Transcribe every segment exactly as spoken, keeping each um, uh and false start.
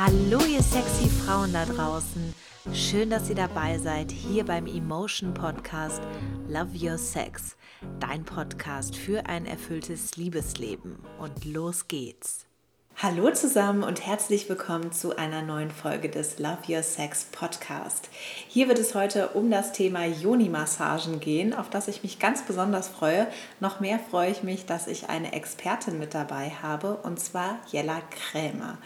Hallo ihr sexy Frauen da draußen, schön, dass ihr dabei seid, hier beim Emotion-Podcast Love Your Sex, dein Podcast für ein erfülltes Liebesleben und los geht's. Hallo zusammen und herzlich willkommen zu einer neuen Folge des Love Your Sex Podcast. Hier wird es heute um das Thema Yoni-Massagen gehen, auf das ich mich ganz besonders freue. Noch mehr freue ich mich, dass ich eine Expertin mit dabei habe, und zwar Jella Krämer.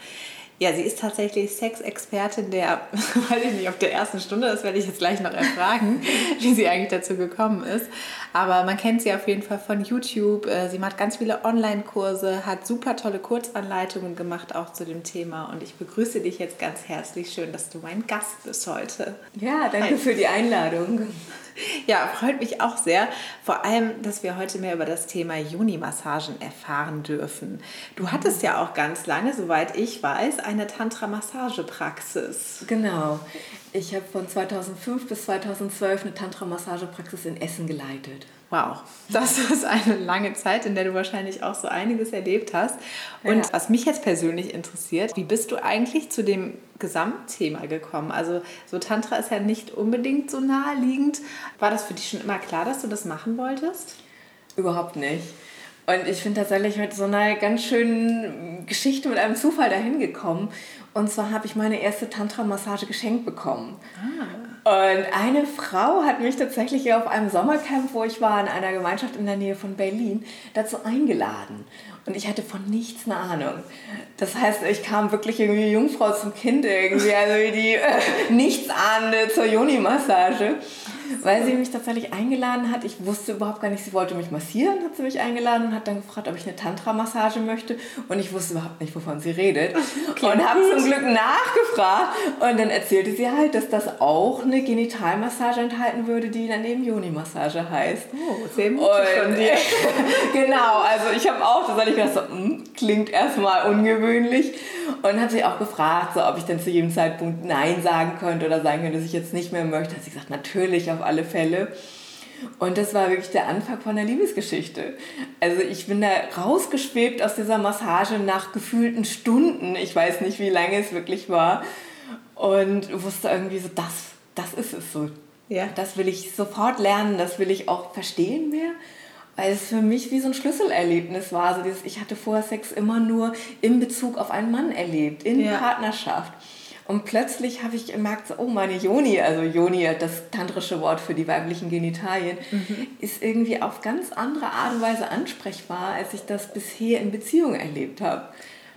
Ja, sie ist tatsächlich Sexexpertin der, weiß ich nicht, auf der ersten Stunde, das werde ich jetzt gleich noch erfragen, wie sie eigentlich dazu gekommen ist. Aber man kennt sie auf jeden Fall von YouTube. Sie macht ganz viele Online-Kurse, hat super tolle Kurzanleitungen gemacht auch zu dem Thema. Und ich begrüße dich jetzt ganz herzlich. Schön, dass du mein Gast bist heute. Ja, danke für die Einladung. Ja, freut mich auch sehr. Vor allem, dass wir heute mehr über das Thema Yoni-Massagen erfahren dürfen. Du hattest ja auch ganz lange, soweit ich weiß, eine Tantra-Massagepraxis. Genau. Ich habe von zweitausendfünf bis zweitausendzwölf eine Tantra-Massagepraxis in Essen geleitet. Wow, das ist eine lange Zeit, in der du wahrscheinlich auch so einiges erlebt hast. Und ja. Was mich jetzt persönlich interessiert, wie bist du eigentlich zu dem Gesamtthema gekommen? Also so Tantra ist ja nicht unbedingt so naheliegend. War das für dich schon immer klar, dass du das machen wolltest? Überhaupt nicht. Und ich bin tatsächlich mit so einer ganz schönen Geschichte, mit einem Zufall dahin gekommen. Und zwar habe ich meine erste Tantra-Massage geschenkt bekommen. Ah. Und eine Frau hat mich tatsächlich hier auf einem Sommercamp, wo ich war, in einer Gemeinschaft in der Nähe von Berlin, dazu eingeladen. Und ich hatte von nichts eine Ahnung. Das heißt, ich kam wirklich irgendwie Jungfrau zum Kind irgendwie, also wie die äh, Nichtsahnende zur Yoni-Massage, weil sie mich tatsächlich eingeladen hat. Ich wusste überhaupt gar nicht, sie wollte mich massieren, hat sie mich eingeladen und hat dann gefragt, ob ich eine Tantra-Massage möchte. Und ich wusste überhaupt nicht, wovon sie redet. Okay. Und habe zum Glück nachgefragt. Und dann erzählte sie halt, dass das auch eine Genitalmassage enthalten würde, die dann eben Yoni-Massage heißt. Oh, sehr mutig von dir. Genau, also ich habe auch, das hatte ich gedacht, so, mh, klingt erstmal ungewöhnlich. Und hat sich auch gefragt, so, ob ich dann zu jedem Zeitpunkt Nein sagen könnte oder sagen könnte, dass ich jetzt nicht mehr möchte. Hat sie gesagt, natürlich, auf alle Fälle. Und das war wirklich der Anfang von der Liebesgeschichte. Also ich bin da rausgeschwebt aus dieser Massage nach gefühlten Stunden. Ich weiß nicht, wie lange es wirklich war. Und wusste irgendwie so, das, das ist es so. Ja. Das will ich sofort lernen, das will ich auch verstehen mehr. Weil es für mich wie so ein Schlüsselerlebnis war. Also dieses, ich hatte vorher Sex immer nur in Bezug auf einen Mann erlebt, in ja. Partnerschaft. Und plötzlich habe ich gemerkt, so, oh, meine Yoni, also Yoni, das tantrische Wort für die weiblichen Genitalien, mhm. ist irgendwie auf ganz andere Art und Weise ansprechbar, als ich das bisher in Beziehungen erlebt habe.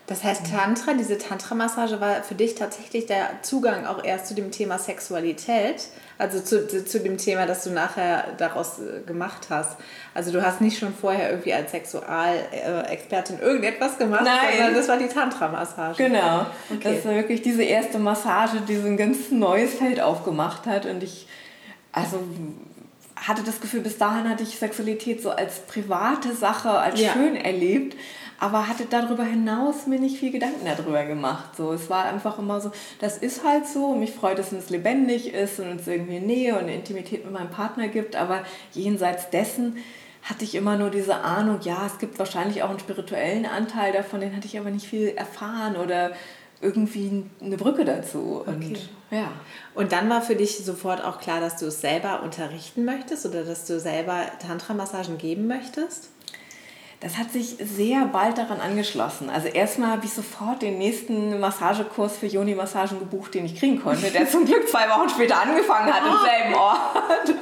Das heißt, Tantra, diese Tantra-Massage war für dich tatsächlich der Zugang auch erst zu dem Thema Sexualität, also zu, zu, zu dem Thema, das du nachher daraus gemacht hast. Also du hast nicht schon vorher irgendwie als Sexualexpertin irgendetwas gemacht, Nein. sondern das war die Tantra-Massage. Genau, okay. Das war wirklich diese erste Massage, die so ein ganz neues Feld aufgemacht hat, und ich, also... hatte das Gefühl, bis dahin hatte ich Sexualität so als private Sache, als ja. schön erlebt, aber hatte darüber hinaus mir nicht viel Gedanken darüber gemacht. So, es war einfach immer so, das ist halt so, mich freut es, wenn es lebendig ist und es irgendwie Nähe und Intimität mit meinem Partner gibt, aber jenseits dessen hatte ich immer nur diese Ahnung, ja, es gibt wahrscheinlich auch einen spirituellen Anteil davon, den hatte ich aber nicht viel erfahren oder irgendwie eine Brücke dazu. Und, okay. ja. Und dann war für dich sofort auch klar, dass du es selber unterrichten möchtest oder dass du selber Tantra-Massagen geben möchtest? Das hat sich sehr bald daran angeschlossen. Also erstmal habe ich sofort den nächsten Massagekurs für Yoni-Massagen gebucht, den ich kriegen konnte, der zum Glück zwei Wochen später angefangen hat, im selben Ort.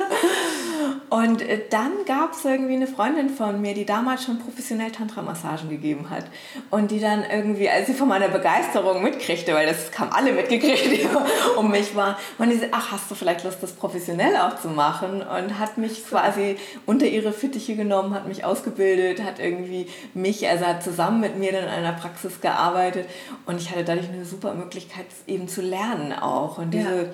Und dann gab es irgendwie eine Freundin von mir, die damals schon professionell Tantra-Massagen gegeben hat. Und die dann irgendwie, als sie von meiner Begeisterung mitkriegte, weil das haben alle mitgekriegt, die um mich waren, und die so, ach, hast du vielleicht Lust, das professionell auch zu machen? Und hat mich quasi unter ihre Fittiche genommen, hat mich ausgebildet, hat irgendwie mich, also hat zusammen mit mir dann in einer Praxis gearbeitet, und ich hatte dadurch eine super Möglichkeit, eben zu lernen auch. Und diese ja.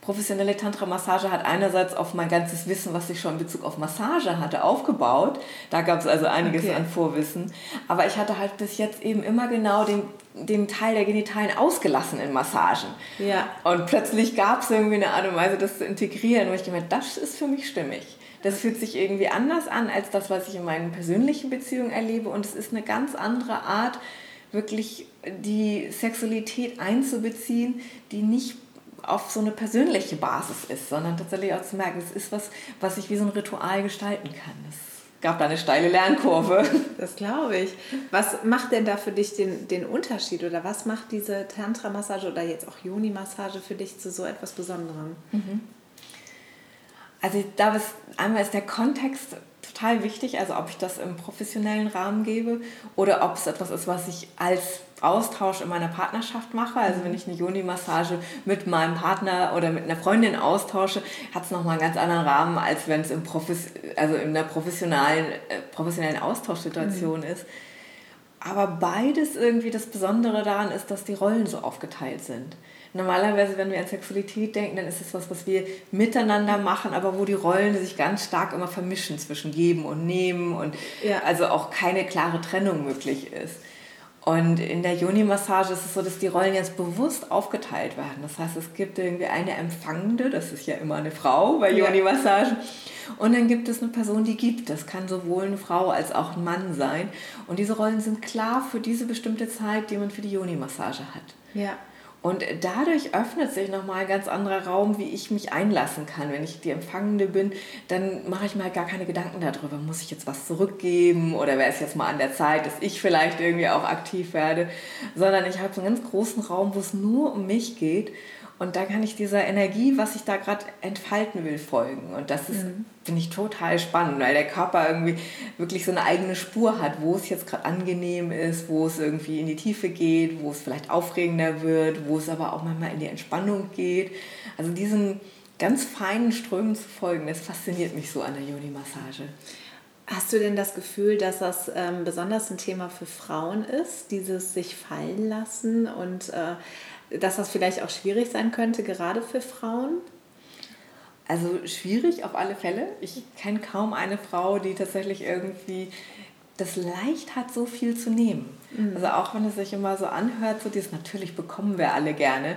professionelle Tantra-Massage hat einerseits auf mein ganzes Wissen, was ich schon in Bezug auf Massage hatte, aufgebaut. Da gab es also einiges okay. an Vorwissen. Aber ich hatte halt bis jetzt eben immer genau den, den Teil der Genitalien ausgelassen in Massagen. Ja. Und plötzlich gab es irgendwie eine Art und Weise, das zu integrieren. Und ich gemeint, das ist für mich stimmig. Das fühlt sich irgendwie anders an als das, was ich in meinen persönlichen Beziehungen erlebe. Und es ist eine ganz andere Art, wirklich die Sexualität einzubeziehen, die nicht auf so eine persönliche Basis ist, sondern tatsächlich auch zu merken, es ist was, was ich wie so ein Ritual gestalten kann. Es gab da eine steile Lernkurve. Das glaube ich. Was macht denn da für dich den, den Unterschied oder was macht diese Tantra-Massage oder jetzt auch Yoni-Massage für dich zu so etwas Besonderem? Mhm. Also da ist, einmal ist der Kontext total wichtig, also ob ich das im professionellen Rahmen gebe oder ob es etwas ist, was ich als Austausch in meiner Partnerschaft mache. Also wenn ich eine Yoni-Massage mit meinem Partner oder mit einer Freundin austausche, hat es nochmal einen ganz anderen Rahmen, als wenn es im Profis- also in einer professionellen, äh, professionellen Austauschsituation mhm. ist. Aber beides irgendwie, das Besondere daran ist, dass die Rollen so aufgeteilt sind. Normalerweise, wenn wir an Sexualität denken, dann ist es was, was wir miteinander machen, aber wo die Rollen sich ganz stark immer vermischen zwischen geben und nehmen und ja. also auch keine klare Trennung möglich ist. Und in der Yoni-Massage ist es so, dass die Rollen jetzt bewusst aufgeteilt werden. Das heißt, es gibt irgendwie eine Empfangende, das ist ja immer eine Frau bei Yoni-Massagen. Und dann gibt es eine Person, die gibt. Das kann sowohl eine Frau als auch ein Mann sein. Und diese Rollen sind klar für diese bestimmte Zeit, die man für die Yoni-Massage hat. Ja. Und dadurch öffnet sich nochmal ein ganz anderer Raum, wie ich mich einlassen kann. Wenn ich die Empfangende bin, dann mache ich mir halt gar keine Gedanken darüber, muss ich jetzt was zurückgeben oder wäre es jetzt mal an der Zeit, dass ich vielleicht irgendwie auch aktiv werde. Sondern ich habe so einen ganz großen Raum, wo es nur um mich geht. Und da kann ich dieser Energie, was ich da gerade entfalten will, folgen. Und das ist, mhm. finde ich, total spannend, weil der Körper irgendwie wirklich so eine eigene Spur hat, wo es jetzt gerade angenehm ist, wo es irgendwie in die Tiefe geht, wo es vielleicht aufregender wird, wo es aber auch manchmal in die Entspannung geht. Also diesen ganz feinen Strömen zu folgen, das fasziniert mich so an der Yoni-Massage. Hast du denn das Gefühl, dass das ähm, besonders ein Thema für Frauen ist, dieses sich fallen lassen und äh, dass das vielleicht auch schwierig sein könnte, gerade für Frauen? Also schwierig auf alle Fälle. Ich kenne kaum eine Frau, die tatsächlich irgendwie das leicht hat, so viel zu nehmen. Mhm. Also auch wenn es sich immer so anhört, so dieses natürlich bekommen wir alle gerne,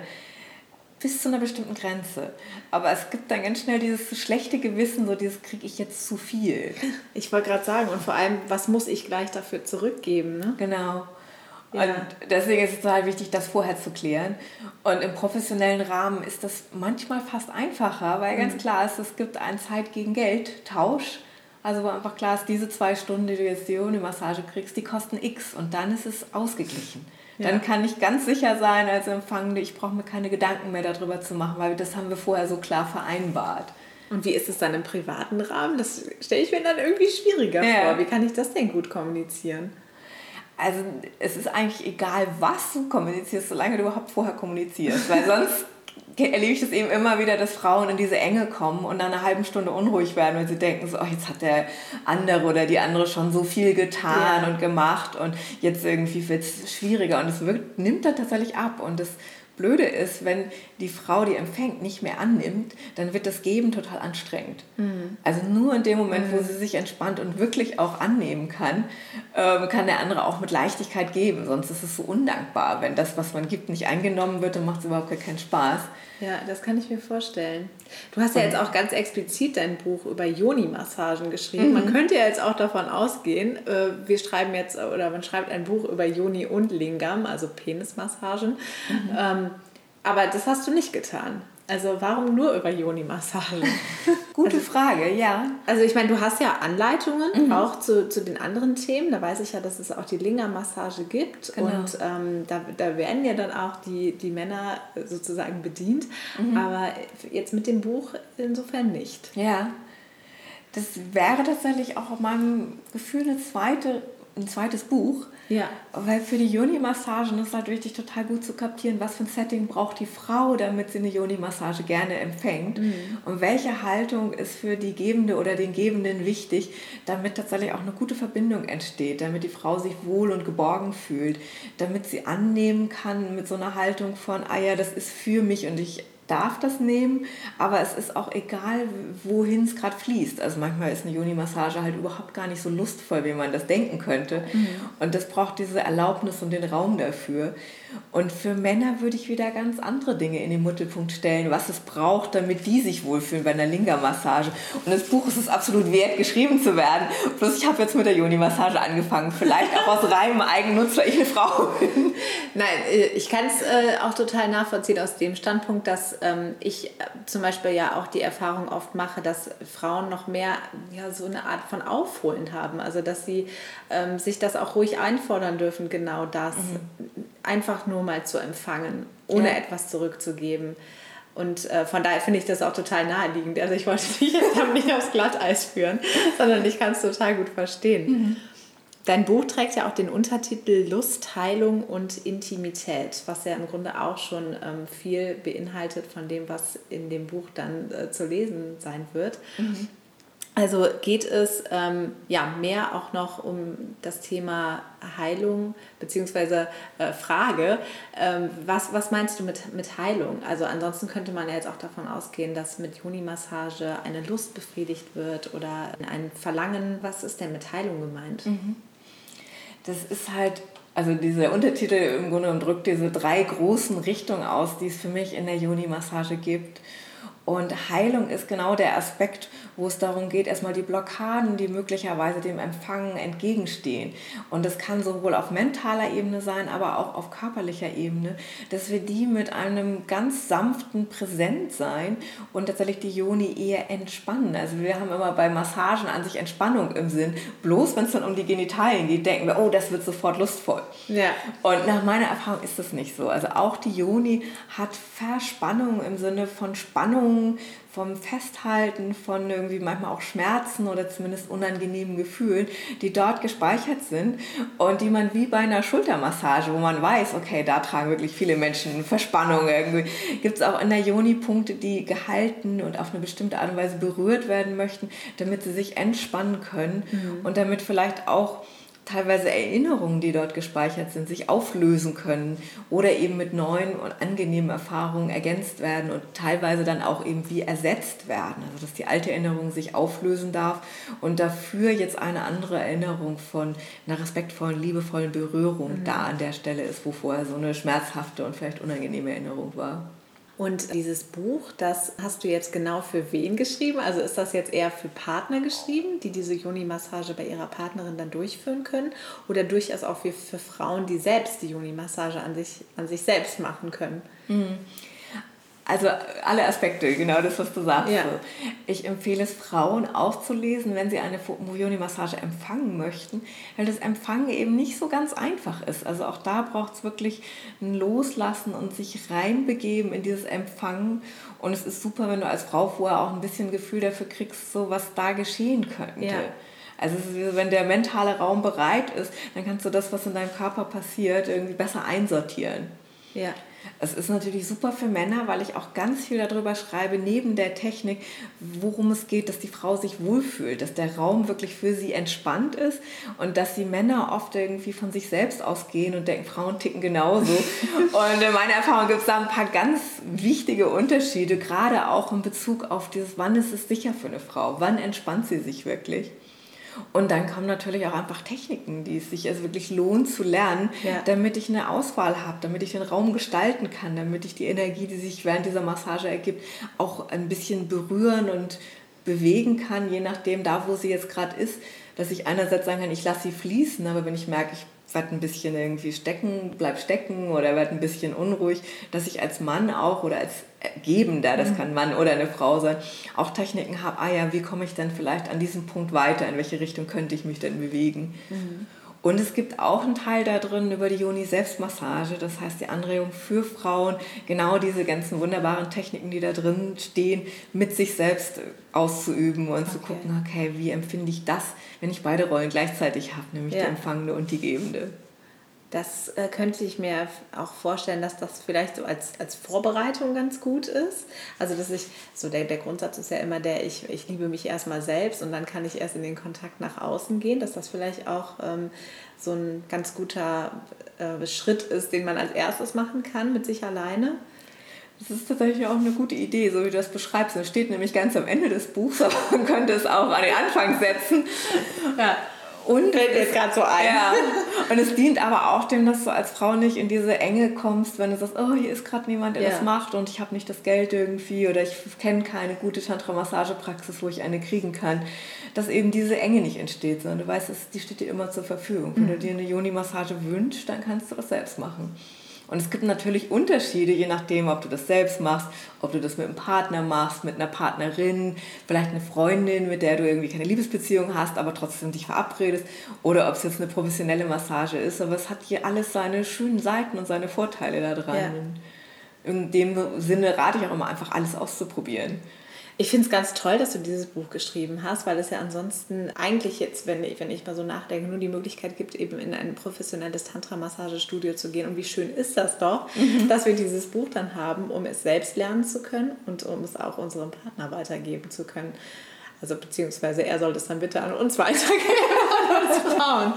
bis zu einer bestimmten Grenze. Aber es gibt dann ganz schnell dieses schlechte Gewissen, so dieses kriege ich jetzt zu viel. Ich wollte gerade sagen, und vor allem, was muss ich gleich dafür zurückgeben? Ne? Genau. Ja. Und deswegen ist es total wichtig, das vorher zu klären. Und im professionellen Rahmen ist das manchmal fast einfacher, weil ganz mhm. klar ist, es gibt einen Zeit gegen Geld-Tausch. Also wo einfach klar ist, diese zwei Stunden, die du jetzt die Yoni-Massage kriegst, die kosten X und dann ist es ausgeglichen. Ja. Dann kann ich ganz sicher sein als Empfangende, ich brauche mir keine Gedanken mehr darüber zu machen, weil das haben wir vorher so klar vereinbart. Und wie ist es dann im privaten Rahmen? Das stelle ich mir dann irgendwie schwieriger ja. vor. Wie kann ich das denn gut kommunizieren? Also es ist eigentlich egal, was du kommunizierst, solange du überhaupt vorher kommunizierst, weil sonst erlebe ich das eben immer wieder, dass Frauen in diese Enge kommen und nach einer halben Stunde unruhig werden, weil sie denken, so, oh, jetzt hat der andere oder die andere schon so viel getan ja. und gemacht und jetzt irgendwie wird es schwieriger und es wirkt, nimmt dann tatsächlich ab. Und das Blöde ist, wenn die Frau, die empfängt, nicht mehr annimmt, dann wird das Geben total anstrengend. Mhm. Also nur in dem Moment, mhm. wo sie sich entspannt und wirklich auch annehmen kann, ähm, kann der andere auch mit Leichtigkeit geben. Sonst ist es so undankbar. Wenn das, was man gibt, nicht eingenommen wird, dann macht es überhaupt keinen Spaß. Ja, das kann ich mir vorstellen. Du hast ja jetzt auch ganz explizit dein Buch über Yoni-Massagen geschrieben. Mhm. Man könnte ja jetzt auch davon ausgehen, wir schreiben jetzt, oder man schreibt ein Buch über Yoni und Lingam, also Penismassagen. Mhm. Aber das hast du nicht getan. Also warum nur über Yoni-Massagen? Gute also, Frage, ja. Also ich meine, du hast ja Anleitungen mhm. auch zu, zu den anderen Themen. Da weiß ich ja, dass es auch die Lingam-Massage gibt. Genau. Und ähm, da, da werden ja dann auch die, die Männer sozusagen bedient. Mhm. Aber jetzt mit dem Buch insofern nicht. Ja, das wäre tatsächlich auch auf meinem Gefühl eine zweite ein zweites Buch, ja. weil für die Yoni-Massagen ist halt wichtig, total gut zu kapieren, was für ein Setting braucht die Frau, damit sie eine Yoni-Massage gerne empfängt mhm. und welche Haltung ist für die Gebende oder den Gebenden wichtig, damit tatsächlich auch eine gute Verbindung entsteht, damit die Frau sich wohl und geborgen fühlt, damit sie annehmen kann mit so einer Haltung von, ah ja, das ist für mich und ich darf das nehmen, aber es ist auch egal, wohin es gerade fließt. Also manchmal ist eine Yoni-Massage halt überhaupt gar nicht so lustvoll, wie man das denken könnte. Mhm. Und das braucht diese Erlaubnis und den Raum dafür. Und für Männer würde ich wieder ganz andere Dinge in den Mittelpunkt stellen, was es braucht, damit die sich wohlfühlen bei einer Linga-Massage. Und das Buch ist es absolut wert, geschrieben zu werden. Bloß ich habe jetzt mit der Yoni-Massage angefangen. Vielleicht auch aus reinem Eigennutz, weil ich eine Frau bin. Nein, ich kann es äh, auch total nachvollziehen aus dem Standpunkt, dass ich zum Beispiel ja auch die Erfahrung oft mache, dass Frauen noch mehr ja, so eine Art von Aufholen haben. Also dass sie ähm, sich das auch ruhig einfordern dürfen, genau das. Mhm. Einfach nur mal zu empfangen, ohne ja. etwas zurückzugeben. Und äh, von daher finde ich das auch total naheliegend. Also ich wollte dich jetzt nicht aufs Glatteis führen, sondern ich kann es total gut verstehen. Mhm. Dein Buch trägt ja auch den Untertitel Lust, Heilung und Intimität, was ja im Grunde auch schon ähm, viel beinhaltet von dem, was in dem Buch dann äh, zu lesen sein wird. Mhm. Also geht es ähm, ja, mehr auch noch um das Thema Heilung bzw. Äh, Frage. Ähm, was, was meinst du mit, mit Heilung? Also ansonsten könnte man ja jetzt auch davon ausgehen, dass mit Yoni-Massage eine Lust befriedigt wird oder ein Verlangen. Was ist denn mit Heilung gemeint? Mhm. Das ist halt, also dieser Untertitel im Grunde drückt diese drei großen Richtungen aus, die es für mich in der Yoni-Massage gibt. Und Heilung ist genau der Aspekt, wo es darum geht, erstmal die Blockaden, die möglicherweise dem Empfangen entgegenstehen. Und das kann sowohl auf mentaler Ebene sein, aber auch auf körperlicher Ebene, dass wir die mit einem ganz sanften Präsentsein und tatsächlich die Yoni eher entspannen. Also wir haben immer bei Massagen an sich Entspannung im Sinn. Bloß wenn es dann um die Genitalien geht, denken wir, oh, das wird sofort lustvoll. Ja. Und nach meiner Erfahrung ist das nicht so. Also auch die Yoni hat Verspannung im Sinne von Spannung, vom Festhalten, von irgendwie manchmal auch Schmerzen oder zumindest unangenehmen Gefühlen, die dort gespeichert sind und die man wie bei einer Schultermassage, wo man weiß, okay, da tragen wirklich viele Menschen Verspannung irgendwie, gibt es auch in der Yoni Punkte, die gehalten und auf eine bestimmte Art und Weise berührt werden möchten, damit sie sich entspannen können mhm. und damit vielleicht auch teilweise Erinnerungen, die dort gespeichert sind, sich auflösen können oder eben mit neuen und angenehmen Erfahrungen ergänzt werden und teilweise dann auch eben wie ersetzt werden. Also dass die alte Erinnerung sich auflösen darf und dafür jetzt eine andere Erinnerung von einer respektvollen, liebevollen Berührung mhm. da an der Stelle ist, wo vorher so eine schmerzhafte und vielleicht unangenehme Erinnerung war. Und dieses Buch, das hast du jetzt genau für wen geschrieben? Also ist das jetzt eher für Partner geschrieben, die diese Yoni-Massage bei ihrer Partnerin dann durchführen können? Oder durchaus auch für, für Frauen, die selbst die Yoni-Massage an sich, an sich selbst machen können? Mhm. Also alle Aspekte, genau das, was du sagst. Ja. Ich empfehle es Frauen auch zu lesen, wenn sie eine Yoni-Massage empfangen möchten, weil das Empfangen eben nicht so ganz einfach ist. Also auch da braucht es wirklich ein Loslassen und sich reinbegeben in dieses Empfangen. Und es ist super, wenn du als Frau vorher auch ein bisschen Gefühl dafür kriegst, so was da geschehen könnte. Ja. Also wenn der mentale Raum bereit ist, dann kannst du das, was in deinem Körper passiert, irgendwie besser einsortieren. Ja. Es ist natürlich super für Männer, weil ich auch ganz viel darüber schreibe, neben der Technik, worum es geht, dass die Frau sich wohlfühlt, dass der Raum wirklich für sie entspannt ist und dass die Männer oft irgendwie von sich selbst ausgehen und denken, Frauen ticken genauso. Und in meiner Erfahrung gibt es da ein paar ganz wichtige Unterschiede, gerade auch in Bezug auf dieses, wann ist es sicher für eine Frau, wann entspannt sie sich wirklich. Und dann kommen natürlich auch einfach Techniken, die es sich also wirklich lohnt zu lernen, ja. damit ich eine Auswahl habe, damit ich den Raum gestalten kann, damit ich die Energie, die sich während dieser Massage ergibt, auch ein bisschen berühren und bewegen kann, je nachdem da, wo sie jetzt gerade ist, dass ich einerseits sagen kann, ich lasse sie fließen, aber wenn ich merke, ich werde ein bisschen irgendwie stecken, bleib stecken oder werde ein bisschen unruhig, dass ich als Mann auch oder als Gebender, das kann Mann oder eine Frau sein, auch Techniken habe, ah ja, wie komme ich denn vielleicht an diesem Punkt weiter, in welche Richtung könnte ich mich denn bewegen? Mhm. Und es gibt auch einen Teil da drin über die Yoni-Selbstmassage, das heißt die Anregung für Frauen, genau diese ganzen wunderbaren Techniken, die da drin stehen, mit sich selbst auszuüben und okay. zu gucken, okay, wie empfinde ich das, wenn ich beide Rollen gleichzeitig habe, nämlich ja. die Empfangende und die Gebende. Das äh, könnte ich mir auch vorstellen, dass das vielleicht so als, als Vorbereitung ganz gut ist. Also dass ich, so der, der Grundsatz ist ja immer der, ich, ich liebe mich erstmal selbst und dann kann ich erst in den Kontakt nach außen gehen, dass das vielleicht auch ähm, so ein ganz guter äh, Schritt ist, den man als erstes machen kann mit sich alleine. Das ist tatsächlich auch eine gute Idee, so wie du das beschreibst. Das steht nämlich ganz am Ende des Buchs, aber man könnte es auch an den Anfang setzen. Ja. Und es, grad so ein. Ja. Und es dient aber auch dem, dass du als Frau nicht in diese Enge kommst, wenn du sagst, oh, hier ist gerade niemand, der ja. das macht und ich habe nicht das Geld irgendwie oder ich kenne keine gute Tantra-Massagepraxis, wo ich eine kriegen kann. Dass eben diese Enge nicht entsteht, sondern du weißt, es, die steht dir immer zur Verfügung. Wenn mhm. du dir eine Yoni-Massage wünschst, dann kannst du das selbst machen. Und es gibt natürlich Unterschiede, je nachdem, ob du das selbst machst, ob du das mit einem Partner machst, mit einer Partnerin, vielleicht eine Freundin, mit der du irgendwie keine Liebesbeziehung hast, aber trotzdem dich verabredest, oder ob es jetzt eine professionelle Massage ist. Aber es hat hier alles seine schönen Seiten und seine Vorteile da dran. Ja. In dem Sinne rate ich auch immer, einfach alles auszuprobieren. Ich finde es ganz toll, dass du dieses Buch geschrieben hast, weil es ja ansonsten eigentlich jetzt, wenn ich, wenn ich mal so nachdenke, nur die Möglichkeit gibt, eben in ein professionelles Tantra-Massagestudio zu gehen. Und wie schön ist das doch, mhm. dass wir dieses Buch dann haben, um es selbst lernen zu können und um es auch unserem Partner weitergeben zu können. Also beziehungsweise er soll das dann bitte an uns weitergeben, an uns Frauen,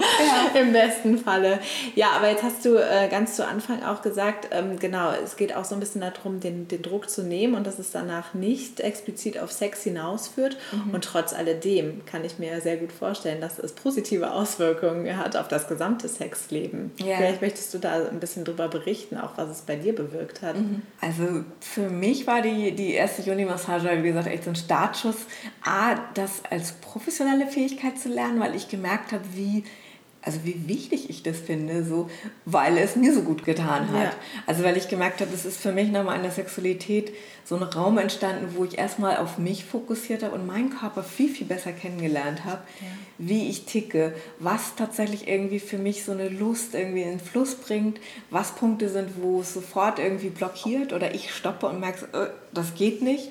ja. im besten Falle. Ja, aber jetzt hast du äh, ganz zu Anfang auch gesagt, ähm, genau, es geht auch so ein bisschen darum, den, den Druck zu nehmen und dass es danach nicht explizit auf Sex hinausführt. Mhm. Und trotz alledem kann ich mir sehr gut vorstellen, dass es positive Auswirkungen hat auf das gesamte Sexleben. Ja. Vielleicht möchtest du da ein bisschen drüber berichten, auch was es bei dir bewirkt hat. Mhm. Also für mich war die, die erste Yoni-Massage, wie gesagt, echt so ein Startschuss. A, das als professionelle Fähigkeit zu lernen, weil ich gemerkt habe, wie, also wie wichtig ich das finde, so, weil es mir so gut getan hat. Ja. Also weil ich gemerkt habe, es ist für mich nochmal in der Sexualität so ein Raum entstanden, wo ich erstmal auf mich fokussiert habe und meinen Körper viel, viel besser kennengelernt habe, ja. wie ich ticke, was tatsächlich irgendwie für mich so eine Lust irgendwie in den Fluss bringt, was Punkte sind, wo es sofort irgendwie blockiert oder ich stoppe und merke, äh, das geht nicht.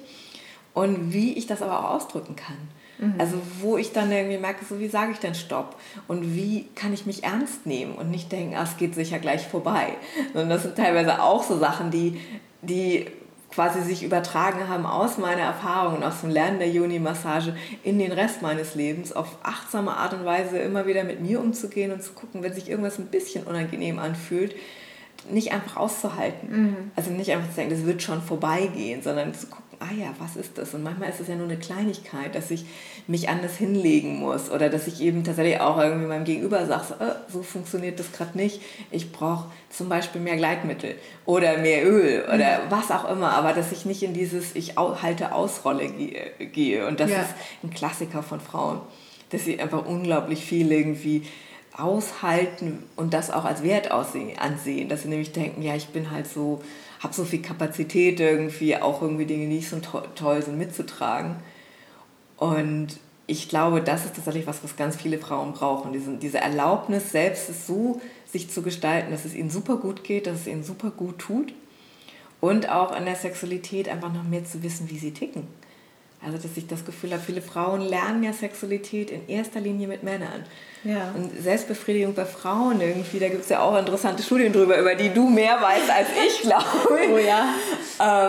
Und wie ich das aber auch ausdrücken kann. Mhm. Also wo ich dann irgendwie merke, so wie sage ich denn Stopp? Und wie kann ich mich ernst nehmen und nicht denken, ah, es geht sicher gleich vorbei. Sondern das sind teilweise auch so Sachen, die, die quasi sich übertragen haben aus meiner Erfahrung und aus dem Lernen der Yoni-Massage in den Rest meines Lebens, auf achtsame Art und Weise immer wieder mit mir umzugehen und zu gucken, wenn sich irgendwas ein bisschen unangenehm anfühlt, nicht einfach auszuhalten. Mhm. Also nicht einfach zu denken, das wird schon vorbeigehen, sondern zu gucken, ah ja, was ist das? Und manchmal ist es ja nur eine Kleinigkeit, dass ich mich anders hinlegen muss oder dass ich eben tatsächlich auch irgendwie meinem Gegenüber sage, so, oh, so funktioniert das gerade nicht. Ich brauche zum Beispiel mehr Gleitmittel oder mehr Öl oder mhm. was auch immer, aber dass ich nicht in dieses ich halte Ausrolle gehe. Und das ja. ist ein Klassiker von Frauen, dass sie einfach unglaublich viel irgendwie aushalten und das auch als Wert ansehen, dass sie nämlich denken, ja, ich bin halt so, habe so viel Kapazität irgendwie, auch irgendwie Dinge, die nicht so toll sind, mitzutragen. Und ich glaube, das ist tatsächlich was, was ganz viele Frauen brauchen, diese, diese Erlaubnis, selbst es so sich zu gestalten, dass es ihnen super gut geht, dass es ihnen super gut tut und auch in der Sexualität einfach noch mehr zu wissen, wie sie ticken. Also, dass ich das Gefühl habe, viele Frauen lernen ja Sexualität in erster Linie mit Männern. Ja. Und Selbstbefriedigung bei Frauen irgendwie, da gibt es ja auch interessante Studien drüber, über die du mehr weißt als ich, glaube ich. Oh ja.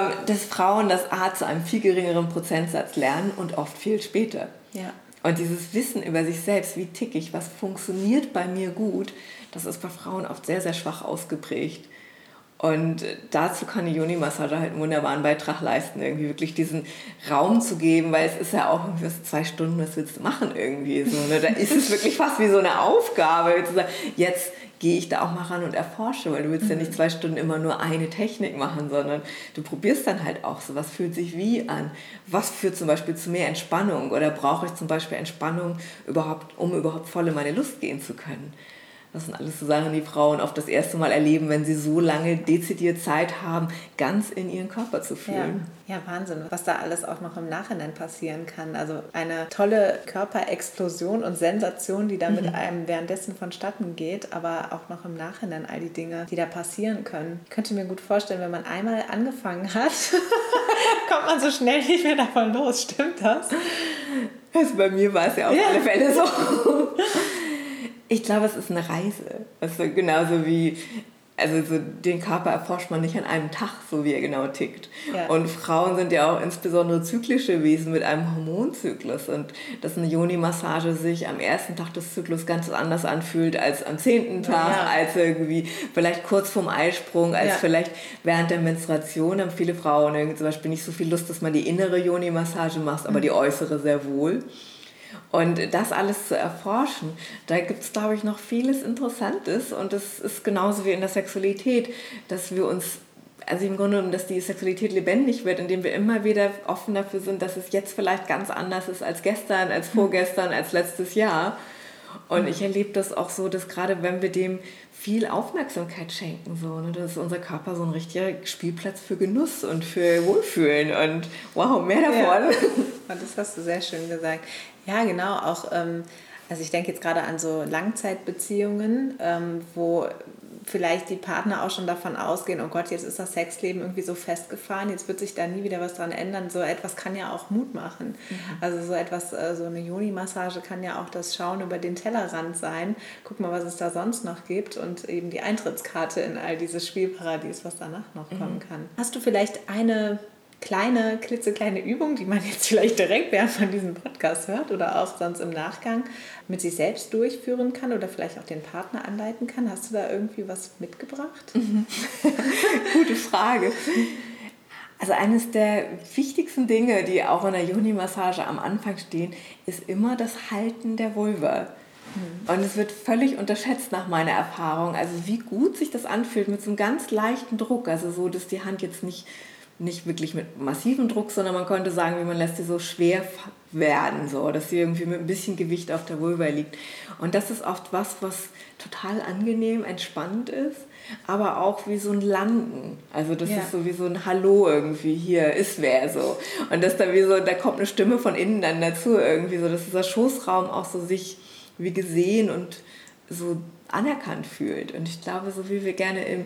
Ähm, dass Frauen das A zu einem viel geringeren Prozentsatz lernen und oft viel später. Ja. Und dieses Wissen über sich selbst, wie tick ich, was funktioniert bei mir gut, das ist bei Frauen oft sehr, sehr schwach ausgeprägt. Und dazu kann die Yoni-Massage halt einen wunderbaren Beitrag leisten, irgendwie wirklich diesen Raum zu geben, weil es ist ja auch irgendwie zwei Stunden, was willst du machen irgendwie so, ne? Da ist es wirklich fast wie so eine Aufgabe, zu sagen, jetzt gehe ich da auch mal ran und erforsche, weil du willst mhm. ja nicht zwei Stunden immer nur eine Technik machen, sondern du probierst dann halt auch so, was fühlt sich wie an, was führt zum Beispiel zu mehr Entspannung oder brauche ich zum Beispiel Entspannung überhaupt, um überhaupt voll in meine Lust gehen zu können. Das sind alles so Sachen, die Frauen oft das erste Mal erleben, wenn sie so lange dezidiert Zeit haben, ganz in ihren Körper zu fühlen. Ja, ja, Wahnsinn, was da alles auch noch im Nachhinein passieren kann. Also eine tolle Körperexplosion und Sensation, die da mit mhm. einem währenddessen vonstatten geht, aber auch noch im Nachhinein all die Dinge, die da passieren können. Ich könnte mir gut vorstellen, wenn man einmal angefangen hat, kommt man so schnell nicht mehr davon los. Stimmt das? Also bei mir war es ja auf ja. alle Fälle so. Ich glaube, es ist eine Reise. Also genauso wie also so den Körper erforscht man nicht an einem Tag, so wie er genau tickt. Ja. Und Frauen sind ja auch insbesondere zyklische Wesen mit einem Hormonzyklus. Und dass eine Yoni-Massage sich am ersten Tag des Zyklus ganz anders anfühlt als am zehnten Tag, ja. als irgendwie vielleicht kurz vorm Eisprung, als ja. vielleicht während der Menstruation haben viele Frauen irgendwie zum Beispiel nicht so viel Lust, dass man die innere Yoni-Massage macht, mhm. aber die äußere sehr wohl. Und das alles zu erforschen, da gibt es, glaube ich, noch vieles Interessantes. Und das ist genauso wie in der Sexualität, dass wir uns, also im Grunde genommen, dass die Sexualität lebendig wird, indem wir immer wieder offen dafür sind, dass es jetzt vielleicht ganz anders ist als gestern, als vorgestern, als letztes Jahr. Und ich erlebe das auch so, dass gerade wenn wir dem viel Aufmerksamkeit schenken, so, ne, das ist unser Körper so ein richtiger Spielplatz für Genuss und für Wohlfühlen und wow, mehr davon. Ja. Und das hast du sehr schön gesagt. Ja, genau, auch, ähm, also ich denke jetzt gerade an so Langzeitbeziehungen, ähm, wo vielleicht die Partner auch schon davon ausgehen, oh Gott, jetzt ist das Sexleben irgendwie so festgefahren, jetzt wird sich da nie wieder was dran ändern. So etwas kann ja auch Mut machen. Mhm. Also so etwas, so eine Yoni-Massage kann ja auch das Schauen über den Tellerrand sein. Guck mal, was es da sonst noch gibt und eben die Eintrittskarte in all dieses Spielparadies, was danach noch mhm. kommen kann. Hast du vielleicht eine kleine, klitzekleine Übung, die man jetzt vielleicht direkt während man diesen Podcast hört oder auch sonst im Nachgang mit sich selbst durchführen kann oder vielleicht auch den Partner anleiten kann? Hast du da irgendwie was mitgebracht? Mhm. Gute Frage. Also eines der wichtigsten Dinge, die auch in der Yoni-Massage am Anfang stehen, ist immer das Halten der Vulva. Und es wird völlig unterschätzt nach meiner Erfahrung, also wie gut sich das anfühlt mit so einem ganz leichten Druck, also so, dass die Hand jetzt nicht nicht wirklich mit massivem Druck, sondern man könnte sagen, wie man lässt sie so schwer werden, so, dass sie irgendwie mit ein bisschen Gewicht auf der Vulva liegt. Und das ist oft was, was total angenehm, entspannt ist, aber auch wie so ein Landen. Also das ja. ist so wie so ein Hallo irgendwie, hier ist wer so. Und das da wie so, da kommt eine Stimme von innen dann dazu irgendwie so, dass dieser Schoßraum auch so sich wie gesehen und so anerkannt fühlt. Und ich glaube, so wie wir gerne im,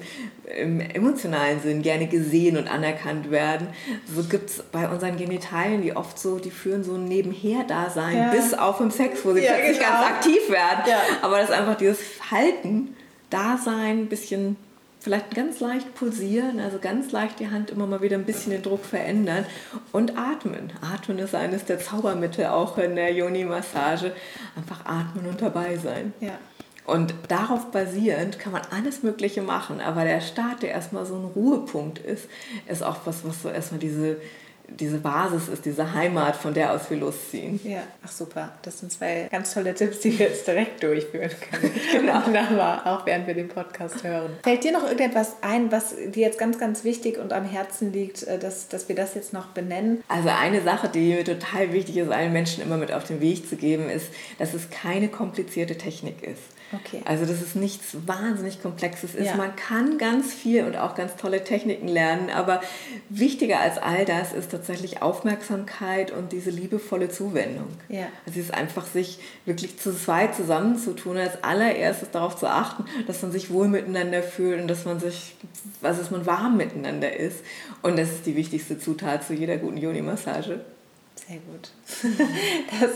im emotionalen Sinn gerne gesehen und anerkannt werden, so gibt es bei unseren Genitalien, die oft so, die führen so ein Nebenher-Dasein, ja. bis auch im Sex, wo sie ja, plötzlich genau. ganz aktiv werden. Ja. Aber das ist einfach dieses Halten, Dasein, ein bisschen, vielleicht ganz leicht pulsieren, also ganz leicht die Hand immer mal wieder ein bisschen den Druck verändern und atmen. Atmen ist eines der Zaubermittel auch in der Yoni-Massage. Einfach atmen und dabei sein. Ja. Und darauf basierend kann man alles Mögliche machen, aber der Start, der erstmal so ein Ruhepunkt ist, ist auch was, was so erstmal diese, diese Basis ist, diese Heimat, von der aus wir losziehen. Ja, ach super, das sind zwei ganz tolle Tipps, die wir jetzt direkt durchführen können. Genau, auch während wir den Podcast hören. Fällt dir noch irgendetwas ein, was dir jetzt ganz, ganz wichtig und am Herzen liegt, dass, dass wir das jetzt noch benennen? Also eine Sache, die mir total wichtig ist, allen Menschen immer mit auf den Weg zu geben, ist, dass es keine komplizierte Technik ist. Okay. Also dass es nichts wahnsinnig Komplexes ist. Ja. Man kann ganz viel und auch ganz tolle Techniken lernen, aber wichtiger als all das ist tatsächlich Aufmerksamkeit und diese liebevolle Zuwendung. Ja. Also es ist einfach, sich wirklich zu zweit zusammenzutun, als allererstes darauf zu achten, dass man sich wohl miteinander fühlt und dass man sich, also dass man warm miteinander ist. Und das ist die wichtigste Zutat zu jeder guten Yoni-Massage. Sehr gut. Das,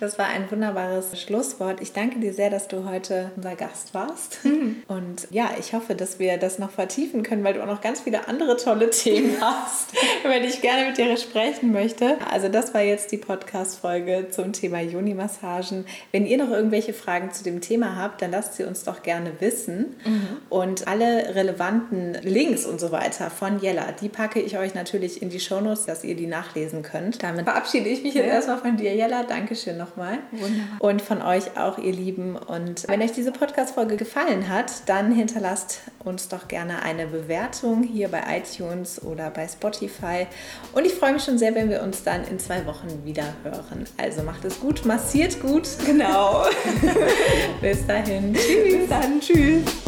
das war ein wunderbares Schlusswort. Ich danke dir sehr, dass du heute unser Gast warst. Mhm. Und ja, ich hoffe, dass wir das noch vertiefen können, weil du auch noch ganz viele andere tolle Themen hast, über die ich gerne mit dir sprechen möchte. Also das war jetzt die Podcast-Folge zum Thema Yoni-Massagen. Wenn ihr noch irgendwelche Fragen zu dem Thema habt, dann lasst sie uns doch gerne wissen. Mhm. Und alle relevanten Links und so weiter von Jella, die packe ich euch natürlich in die Shownotes, dass ihr die nachlesen könnt. Damit verabschiede ich mich jetzt erstmal von dir, Jella. Dankeschön nochmal. Wunderbar. Und von euch auch, ihr Lieben. Und wenn euch diese Podcast-Folge gefallen hat, dann hinterlasst uns doch gerne eine Bewertung hier bei iTunes oder bei Spotify. Und ich freue mich schon sehr, wenn wir uns dann in zwei Wochen wieder hören. Also macht es gut, massiert gut. Genau. Bis dahin. Tschüss. Bis dann. Tschüss.